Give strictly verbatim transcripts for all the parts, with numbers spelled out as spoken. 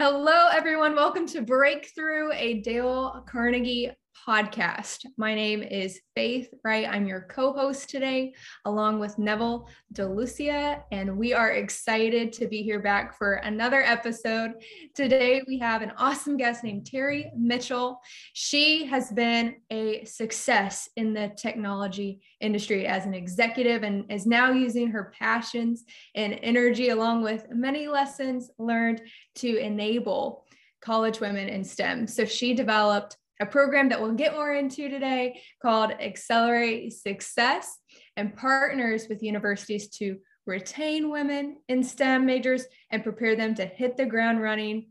Hello, everyone. Welcome to Breakthrough, a Dale Carnegie podcast. My name is Faith Wright. I'm your co-host today, along with Neville DeLucia, and we are excited to be here back for another episode. Today, we have an awesome guest named Terri Mitchell. She has been a success in the technology industry as an executive and is now using her passions and energy, along with many lessons learned, to enable college women in STEM. So she developed a program that we'll get more into today called Accelerate Success, and partners with universities to retain women in STEM majors and prepare them to hit the ground running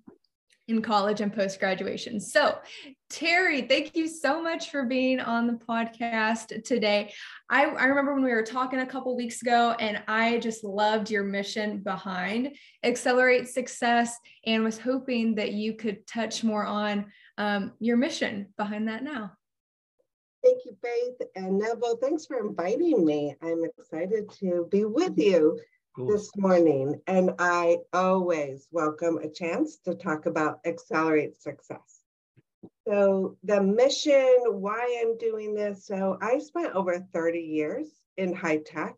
in college and post-graduation. So Terri, thank you so much for being on the podcast today. I, I remember when we were talking a couple weeks ago, and I just loved your mission behind Accelerate Success and was hoping that you could touch more on um, your mission behind that now. Thank you, Faith and Neville. Thanks for inviting me. I'm excited to be with you. Cool. This morning, and I always welcome a chance to talk about Accelerate Success. So the mission, why I'm doing this. So I spent over thirty years in high tech.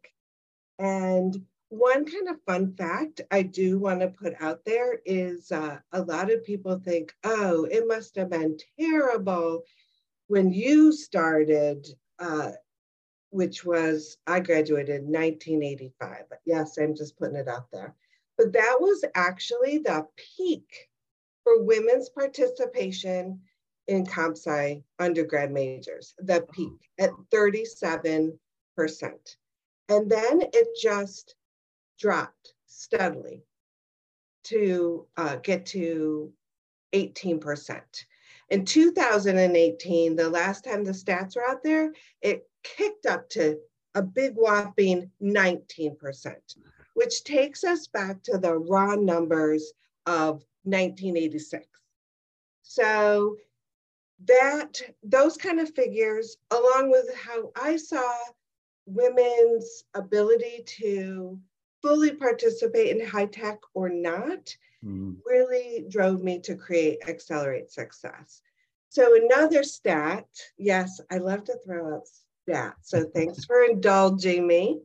And one kind of fun fact I do want to put out there is uh, a lot of people think, oh, it must have been terrible when you started, uh, which was, I graduated in nineteen eighty-five. Yes, I'm just putting it out there. But that was actually the peak for women's participation in comp sci undergrad majors, the peak at thirty-seven percent. And then it just dropped steadily to uh, get to eighteen percent. In two thousand eighteen, the last time the stats were out there, it kicked up to a big whopping nineteen percent, which takes us back to the raw numbers of nineteen eighty-six. So that those kind of figures, along with how I saw women's ability to fully participate in high tech or not, mm-hmm. really drove me to create Accelerate Success. So another stat, yes, I love to throw out Yeah, so thanks for indulging me.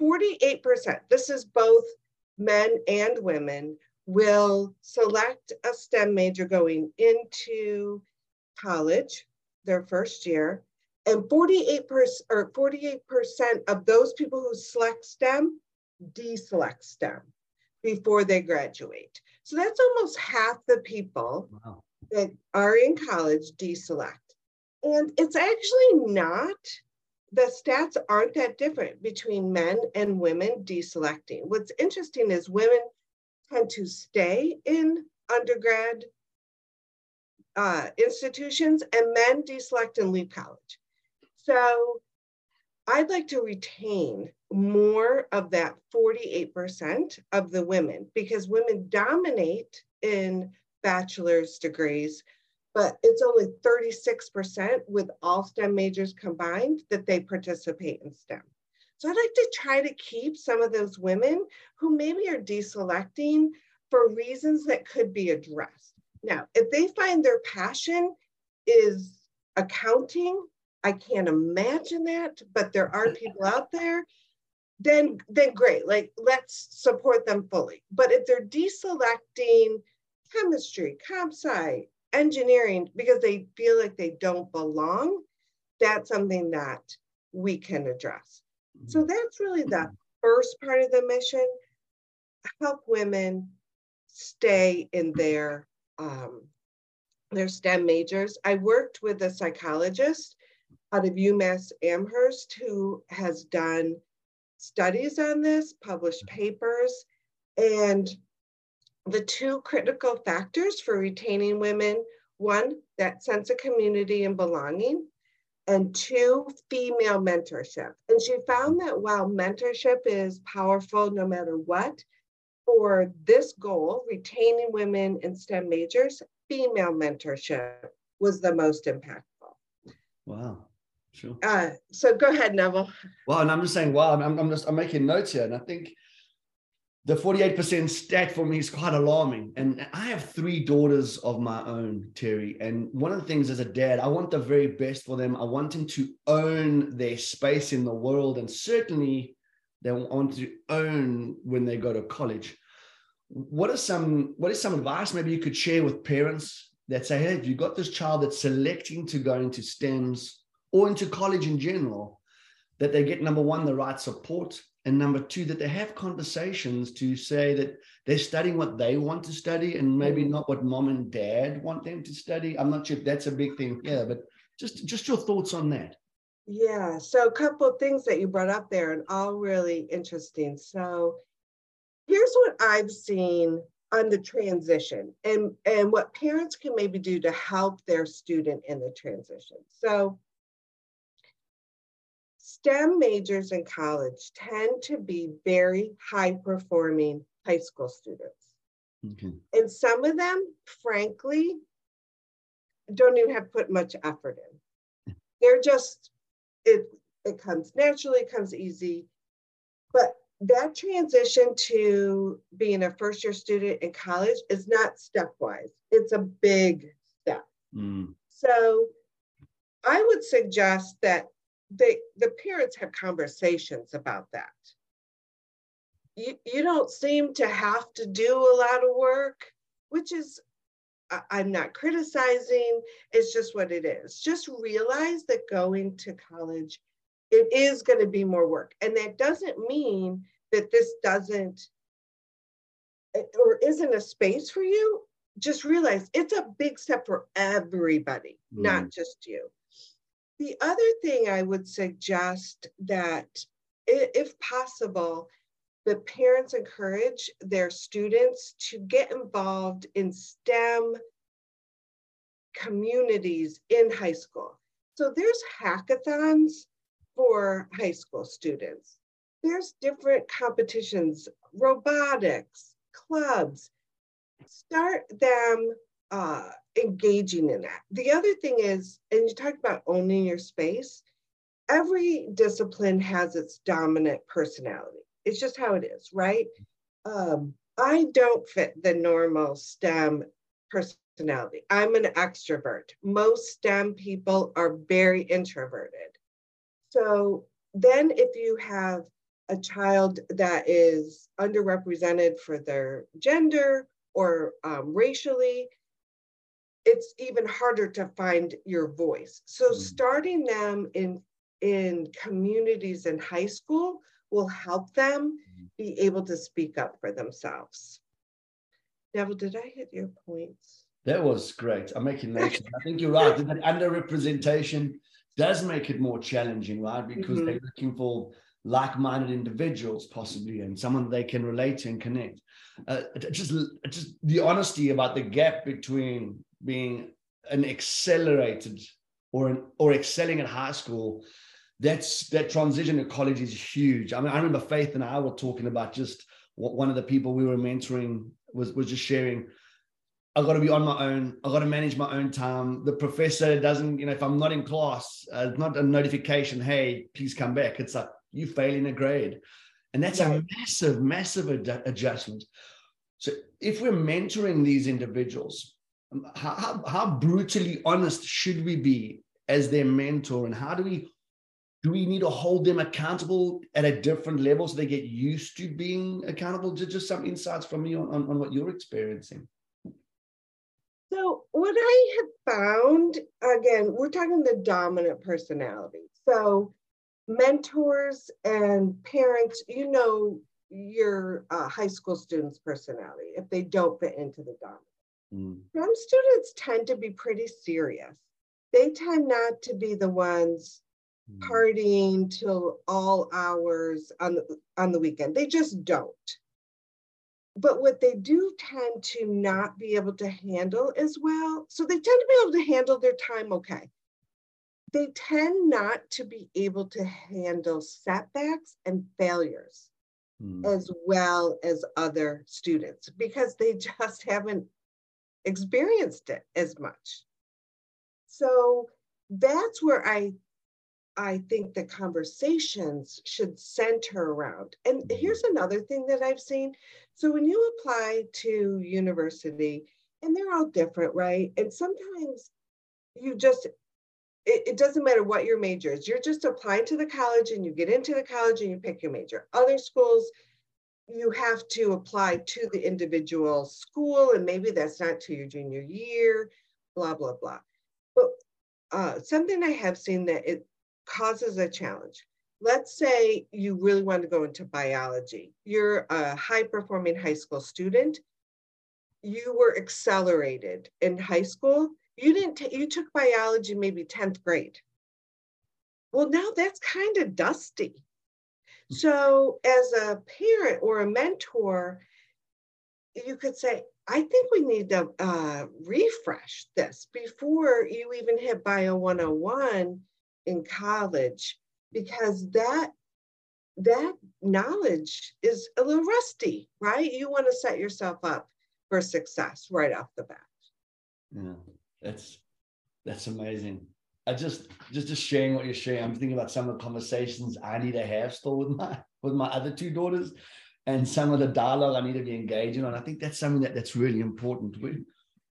forty-eight percent, this is both men and women, will select a STEM major going into college, their first year, and forty-eight percent or forty-eight percent of those people who select STEM deselect STEM before they graduate. So that's almost half the people wow. that are in college deselect. And it's actually not, the stats aren't that different between men and women deselecting. What's interesting is women tend to stay in undergrad uh, institutions, and men deselect and leave college. So I'd like to retain more of that forty-eight percent of the women, because women dominate in bachelor's degrees, but it's only thirty-six percent with all STEM majors combined that they participate in STEM. So I'd like to try to keep some of those women who maybe are deselecting for reasons that could be addressed. Now, if they find their passion is accounting, I can't imagine that, but there are people out there, then, then great, like let's support them fully. But if they're deselecting chemistry, comp sci, engineering, because they feel like they don't belong, that's something that we can address. So that's really the first part of the mission, help women stay in their, um, their STEM majors. I worked with a psychologist out of UMass Amherst who has done studies on this, published papers, and the two critical factors for retaining women, one, that sense of community and belonging, and two, female mentorship. And she found that while mentorship is powerful no matter what, for this goal, retaining women in STEM majors, female mentorship was the most impactful. Wow. Sure. Uh, so go ahead, Neville. Well, and I'm just saying, wow, I'm, I'm just, I'm making notes here. And I think the forty-eight percent stat for me is quite alarming. And I have three daughters of my own, Terry. And one of the things as a dad, I want the very best for them. I want them to own their space in the world. And certainly they want to own when they go to college. What are some, what is some advice maybe you could share with parents that say, hey, if you've got this child that's selecting to go into STEMs or into college in general, that they get, number one, the right support, and number two, that they have conversations to say that they're studying what they want to study and maybe not what mom and dad want them to study. I'm not sure if that's a big thing here, but just, just your thoughts on that. Yeah, so a couple of things that you brought up there and all really interesting. So here's what I've seen on the transition and, and what parents can maybe do to help their student in the transition. So STEM majors in college tend to be very high-performing high school students. Okay. And some of them, frankly, don't even have to put much effort in. They're just, it, it comes naturally, it comes easy. But that transition to being a first-year student in college is not stepwise. It's a big step. Mm. So I would suggest that They, the parents have conversations about that. You, you don't seem to have to do a lot of work, which is, I, I'm not criticizing, it's just what it is. Just realize that going to college, it is going to be more work. And that doesn't mean that this doesn't, or isn't a space for you. Just realize it's a big step for everybody, mm. not just you. The other thing I would suggest that, if possible, the parents encourage their students to get involved in STEM communities in high school. So there's hackathons for high school students. There's different competitions, robotics, clubs. Start them Uh, engaging in that. The other thing is, and you talked about owning your space, every discipline has its dominant personality. It's just how it is, right? Um, I don't fit the normal STEM personality. I'm an extrovert. Most STEM people are very introverted. So then if you have a child that is underrepresented for their gender or um, racially, it's even harder to find your voice. So mm-hmm. starting them in, in communities in high school will help them mm-hmm. be able to speak up for themselves. Neville, did I hit your points? That was great. I'm making that. I think you're right. That underrepresentation does make it more challenging, right? Because mm-hmm. they're looking for like-minded individuals, possibly, and someone they can relate to and connect. Uh, just, just the honesty about the gap between being an accelerated or an, or excelling at high school, that's that transition to college is huge. I mean, I remember Faith and I were talking about just what one of the people we were mentoring was was just sharing. I got to be on my own. I got to manage my own time. The professor doesn't, you know, if I'm not in class, uh, not a notification, hey, please come back. It's like you failing a grade, and that's yeah. a massive, massive ad- adjustment. So if we're mentoring these individuals, How, how, how brutally honest should we be as their mentor, and how do we do we need to hold them accountable at a different level so they get used to being accountable? Just some insights from you on, on, on what you're experiencing. So what I have found, again, we're talking the dominant personality. So mentors and parents, you know your uh, high school students' personality if they don't fit into the dominant. Some students tend to be pretty serious. They tend not to be the ones partying till all hours on the, on the weekend. They just don't. But what they do tend to not be able to handle as well. So they tend to be able to handle their time okay. They tend not to be able to handle setbacks and failures mm. as well as other students because they just haven't experienced it as much. So that's where I I think the conversations should center around. And here's another thing that I've seen. So when you apply to university, and they're all different, right? And sometimes you just, it, it doesn't matter what your major is. You're just applying to the college and you get into the college and you pick your major. Other schools, you have to apply to the individual school, and maybe that's not till your junior year, blah, blah, blah. But uh, something I have seen that it causes a challenge. Let's say you really want to go into biology. You're a high-performing high school student. You were accelerated in high school. You didn't. T- you took biology maybe tenth grade. Well, now that's kind of dusty. So as a parent or a mentor, you could say, I think we need to uh, refresh this before you even hit Bio one oh one in college, because that that knowledge is a little rusty, right? You want to set yourself up for success right off the bat. Yeah, that's that's amazing. I just, just, just sharing what you're sharing. I'm thinking about some of the conversations I need to have still with my, with my other two daughters, and some of the dialogue I need to be engaging on. I think that's something that, that's really important. Where,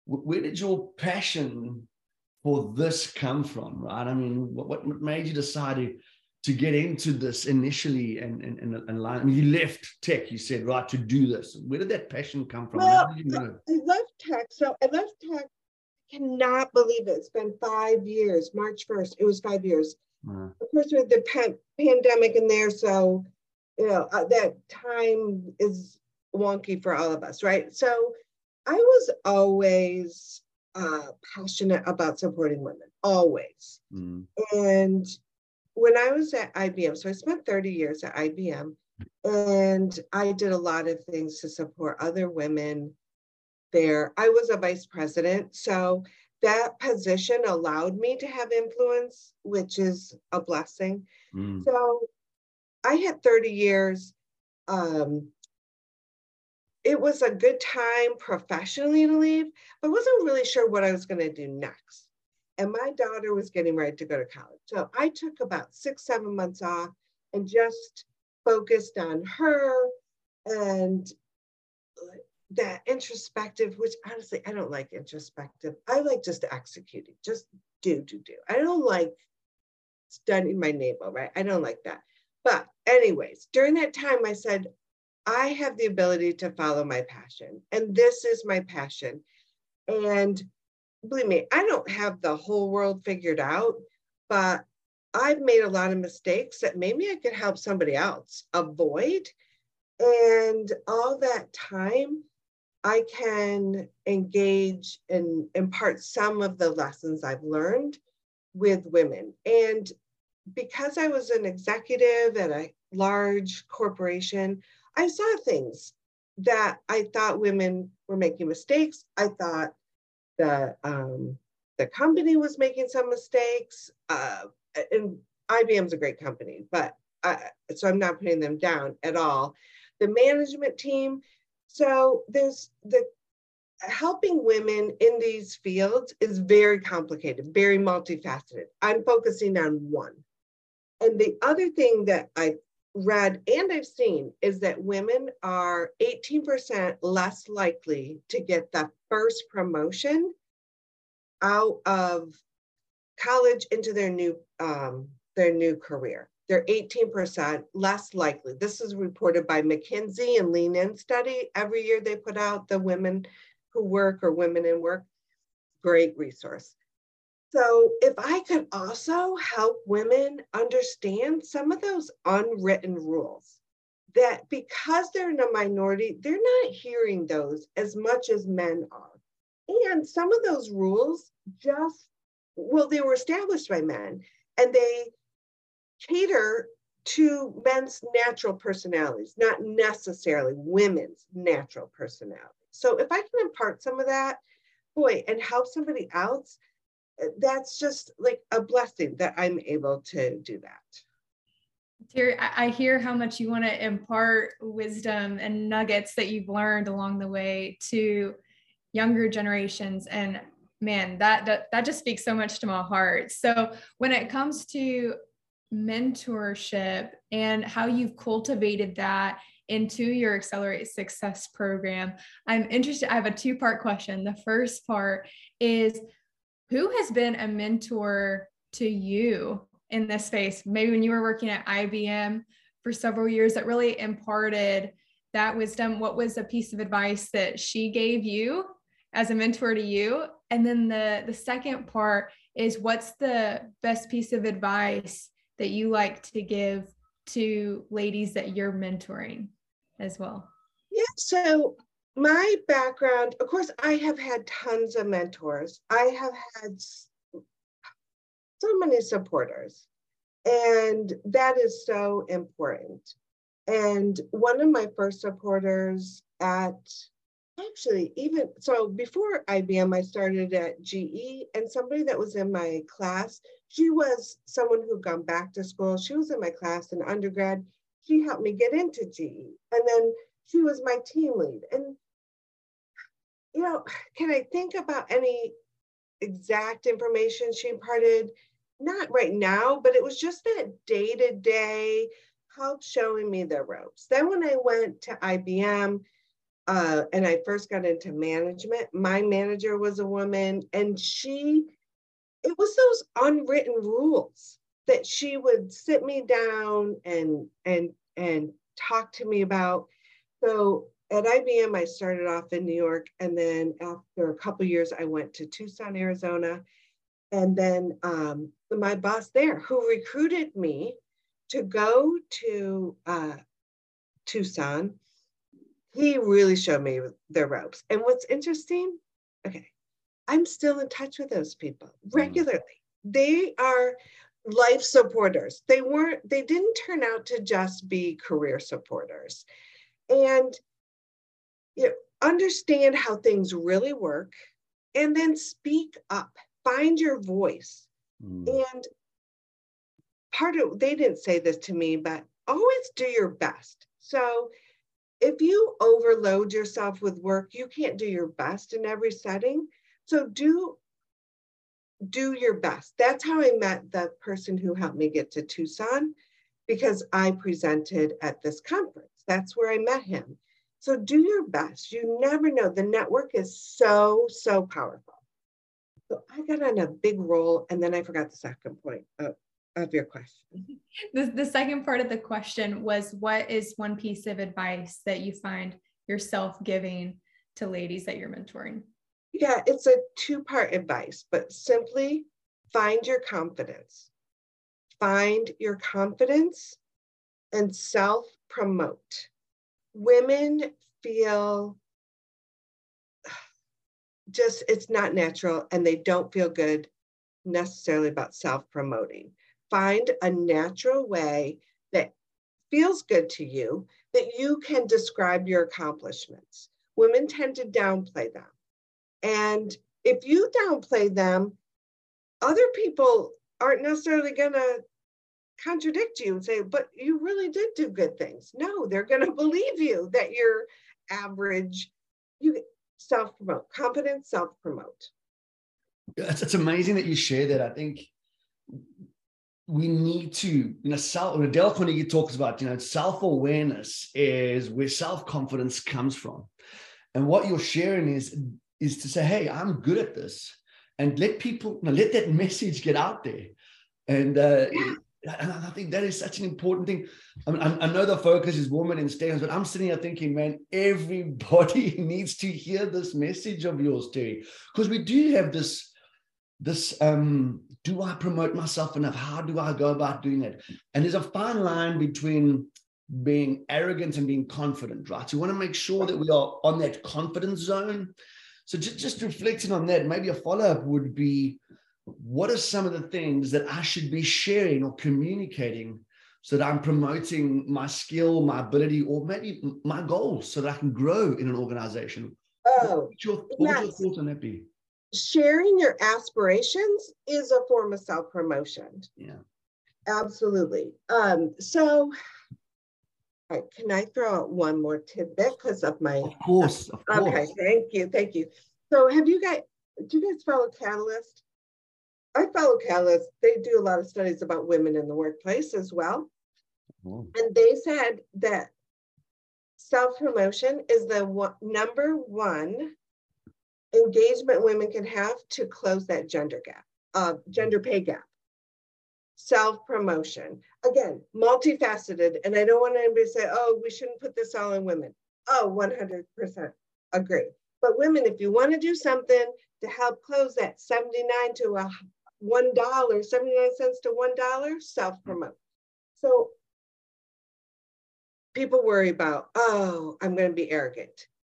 where did your passion for this come from, right? I mean, what, what made you decide to, to get into this initially and, and, and, and line? I mean, you left tech, you said, right, to do this. Where did that passion come from? Well, How did you know? I left tech. So I left tech. Cannot believe it. It's been five years. March first, it was five years. Mm. Of course, with the pan- pandemic in there, so you know uh, that time is wonky for all of us, right? So I was always uh, passionate about supporting women, always. Mm. And when I was at I B M, so I spent thirty years at I B M, and I did a lot of things to support other women. There, I was a vice president, so that position allowed me to have influence, which is a blessing. Mm. So I had thirty years. Um, it was a good time professionally to leave. I wasn't really sure what I was going to do next. And my daughter was getting ready to go to college. So I took about six, seven months off and just focused on her, and that introspective, which honestly, I don't like introspective. I like just executing, just do, do, do. I don't like studying my navel, right? I don't like that. But anyways, during that time, I said, I have the ability to follow my passion, and this is my passion. And believe me, I don't have the whole world figured out, but I've made a lot of mistakes that maybe I could help somebody else avoid. And all that time, I can engage and impart some of the lessons I've learned with women. And because I was an executive at a large corporation, I saw things that I thought women were making mistakes. I thought the, um, the company was making some mistakes. Uh, and I B M's a great company, but uh, so I'm not putting them down at all. The management team. So there's the helping women in these fields is very complicated, very multifaceted. I'm focusing on one. And the other thing that I've read and I've seen is that women are eighteen percent less likely to get the first promotion out of college into their new um, their new career. They're eighteen percent less likely. This is reported by McKinsey and Lean In study. Every year they put out the women who work or women in work. Great resource. So if I could also help women understand some of those unwritten rules, that because they're in a minority, they're not hearing those as much as men are. And some of those rules just, well, they were established by men, and they cater to men's natural personalities, not necessarily women's natural personality. So if I can impart some of that, boy, and help somebody else, that's just like a blessing that I'm able to do that. Terri, I hear how much you want to impart wisdom and nuggets that you've learned along the way to younger generations, and man, that that, that just speaks so much to my heart. So when it comes to mentorship and how you've cultivated that into your Accelerate Success program. I'm interested, I have a two-part question. The first part is, who has been a mentor to you in this space? Maybe when you were working at I B M for several years that really imparted that wisdom. What was a piece of advice that she gave you as a mentor to you? And then the, the second part is, what's the best piece of advice that you like to give to ladies that you're mentoring as well? Yeah, so my background, of course, I have had tons of mentors. I have had so many supporters, and that is so important. And one of my first supporters at, actually, even, so before I B M, I started at G E, and somebody that was in my class, she was someone who'd gone back to school. She was in my class in undergrad. She helped me get into G E, and then she was my team lead. And, you know, can I think about any exact information she imparted? Not right now, but it was just that day-to-day help showing me the ropes. Then when I went to I B M, Uh, and I first got into management, my manager was a woman, and she, it was those unwritten rules that she would sit me down and, and, and talk to me about. So at I B M, I started off in New York, and then after a couple of years, I went to Tucson, Arizona. And then um, my boss there, who recruited me to go to uh, Tucson, he really showed me the ropes. And what's interesting, okay, I'm still in touch with those people regularly. Mm. They are life supporters. They weren't, they didn't turn out to just be career supporters. And you know, understand how things really work, and then speak up, find your voice. Mm. And part of, they didn't say this to me, but always do your best. So if you overload yourself with work, you can't do your best in every setting. So do, do your best. That's how I met the person who helped me get to Tucson, because I presented at this conference. That's where I met him. So do your best. You never know. The network is so, so powerful. So I got on a big roll, and then I forgot the second point. Oh. Of your question. The, the second part of the question was, what is one piece of advice that you find yourself giving to ladies that you're mentoring? Yeah, it's a two-part advice, but simply find your confidence. Find your confidence and self-promote. Women feel just, it's not natural, and they don't feel good necessarily about self-promoting. Find a natural way that feels good to you, that you can describe your accomplishments. Women tend to downplay them. And if you downplay them, other people aren't necessarily going to contradict you and say, but you really did do good things. No, they're going to believe you that you're average. You self-promote, confident self-promote. It's, it's amazing that you share that. I think we need to, you know, self, Adele Konigui talks about, you know, self-awareness is where self-confidence comes from. And what you're sharing is, is to say, hey, I'm good at this, and let people, you know, let that message get out there. And, uh, yeah. and I think that is such an important thing. I mean, I, I know the focus is women in STEM, but I'm sitting here thinking, man, everybody needs to hear this message of yours, Terri, because we do have this, This, um, do I promote myself enough? How do I go about doing it? And there's a fine line between being arrogant and being confident, right? So you want to make sure that we are on that confidence zone. So just, just reflecting on that, maybe a follow-up would be, what are some of the things that I should be sharing or communicating so that I'm promoting my skill, my ability, or maybe my goals so that I can grow in an organization? Oh, what your, what nice. Your thoughts on that be? Sharing your aspirations is a form of self-promotion. Yeah, absolutely. Um, so, right, can I throw out one more tidbit because of my? Of course, of course. Okay, thank you, thank you. So, have you guys? Do you guys follow Catalyst? I follow Catalyst. They do a lot of studies about women in the workplace as well. Oh. And they said that self-promotion is the one, number one engagement women can have to close that gender gap, uh, gender pay gap. Self-promotion, again, multifaceted. And I don't want anybody to say, oh, we shouldn't put this all on women. Oh, one hundred percent agree. But women, if you want to do something to help close that seventy-nine to one dollar, seventy-nine cents to one dollar, self-promote. So people worry about, oh, I'm going to be arrogant.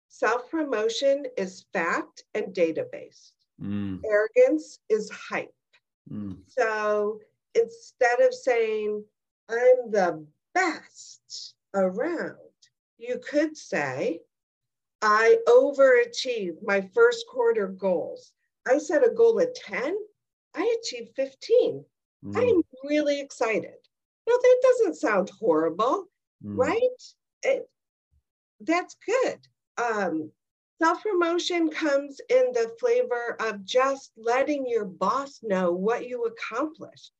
Self-promotion is fact and data-based. Mm. Arrogance is hype. Mm. So instead of saying, I'm the best around, you could say, I overachieved my first quarter goals. I set a goal of ten, I achieved fifteen. Mm. I am really excited. Now that doesn't sound horrible, mm. right? It, that's good. Um, self-promotion comes in the flavor of just letting your boss know what you accomplished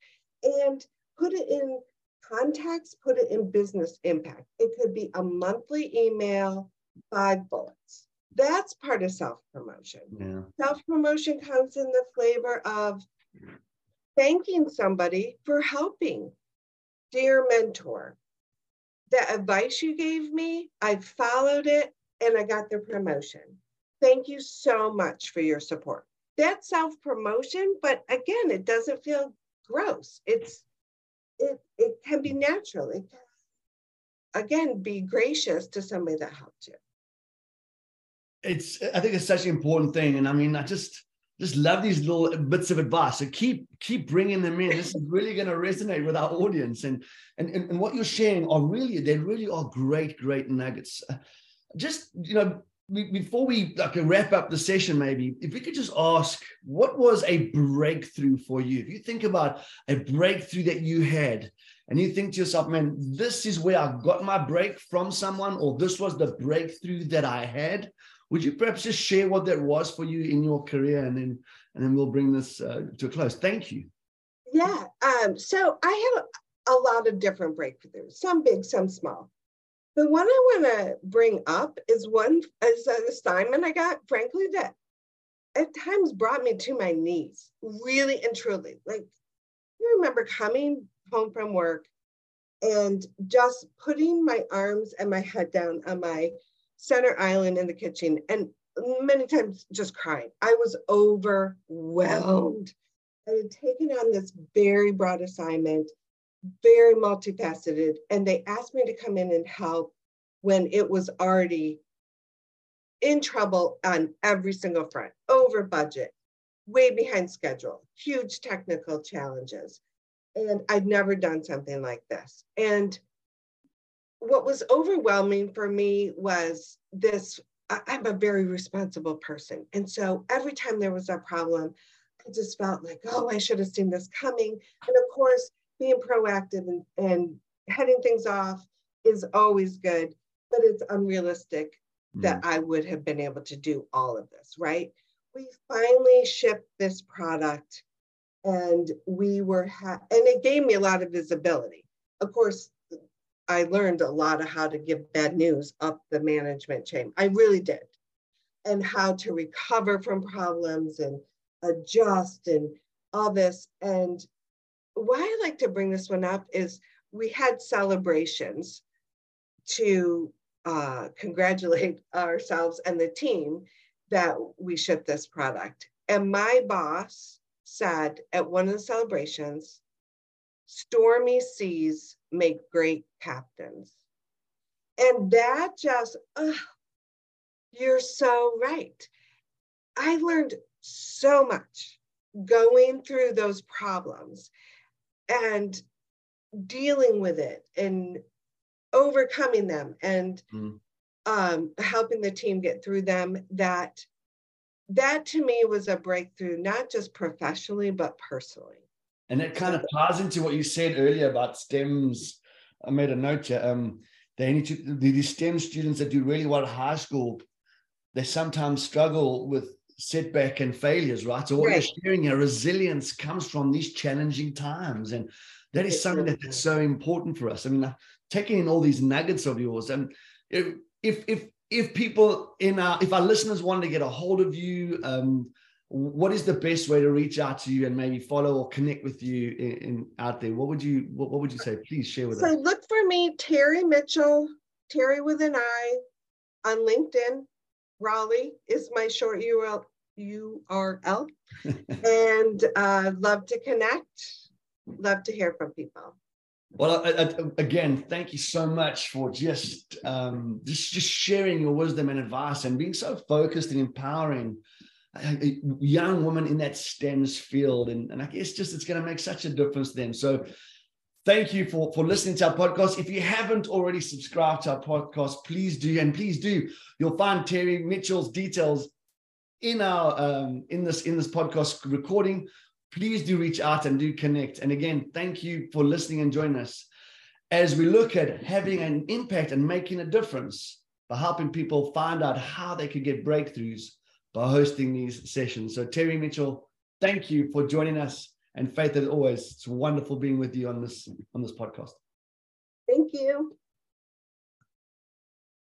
and put it in context, put it in business impact. It could be a monthly email, five bullets. That's part of self-promotion. Yeah. Self-promotion comes in the flavor of thanking somebody for helping. Dear mentor, the advice you gave me, I followed it and I got the promotion. Thank you so much for your support. That's self-promotion, but again, it doesn't feel gross. It's it it can be natural. It can, again, be gracious to somebody that helped you. It's, I think it's such an important thing. And I mean, I just just love these little bits of advice. So keep keep bringing them in. This is really going to resonate with our audience. And, and, and what you're sharing are really, they really are great, great nuggets. Just, you know, before we like wrap up the session, maybe if we could just ask, what was a breakthrough for you? If you think about a breakthrough that you had and you think to yourself, man, this is where I got my break from someone, or this was the breakthrough that I had. Would you perhaps just share what that was for you in your career, and then and then we'll bring this uh, to a close. Thank you. Yeah. Um, so I have a lot of different breakthroughs, some big, some small. The one I want to bring up is one is an assignment I got, frankly, that at times brought me to my knees, really and truly. Like, I remember coming home from work and just putting my arms and my head down on my center island in the kitchen, and many times just crying. I was overwhelmed. I had taken on this very broad assignment, very multifaceted, and they asked me to come in and help when it was already in trouble on every single front, over budget, way behind schedule, huge technical challenges. And I'd never done something like this. And what was overwhelming for me was this, I'm a very responsible person. And so every time there was a problem, I just felt like, oh, I should have seen this coming. And of course, being proactive and, and heading things off is always good, but it's unrealistic mm-hmm. that I would have been able to do all of this, right? We finally shipped this product, and we were, ha- and it gave me a lot of visibility. Of course, I learned a lot of how to give bad news up the management chain. I really did. And how to recover from problems and adjust and all this. And why I like to bring this one up is we had celebrations to uh, congratulate ourselves and the team that we shipped this product. And my boss said at one of the celebrations, stormy seas make great captains. And that just, uh, you're so right. I learned so much going through those problems and dealing with it and overcoming them and mm. um, helping the team get through them. That, that to me was a breakthrough, not just professionally, but personally. And that kind of ties into what you said earlier about STEMs. I made a note here. Um, they need to, the STEM students that do really well at high school, they sometimes struggle with setback and failures, right? So what right. you're sharing here, resilience comes from these challenging times. And that is something that, that's so important for us. I mean, taking in all these nuggets of yours, and if if if, if people in our, if our listeners want to get a hold of you, um, what is the best way to reach out to you and maybe follow or connect with you in, in out there? What would you what, what would you say? Please share with so us. So look for me, Terri Mitchell, Terri with an I, on LinkedIn. Raleigh is my short U R L, U R L. And uh, love to connect. Love to hear from people. Well, I, I, again, thank you so much for just um, just just sharing your wisdom and advice and being so focused and empowering young women in that STEMs field. And, and I guess just it's going to make such a difference to them. So thank you for, for listening to our podcast. If you haven't already subscribed to our podcast, please do. And please do. You'll find Terri Mitchell's details in our um, in this in this podcast recording. Please do reach out and do connect. And again, thank you for listening and joining us as we look at having an impact and making a difference by helping people find out how they could get breakthroughs by hosting these sessions. So Terri Mitchell, thank you for joining us. And Faith, as always, it's wonderful being with you on this on this podcast. Thank you.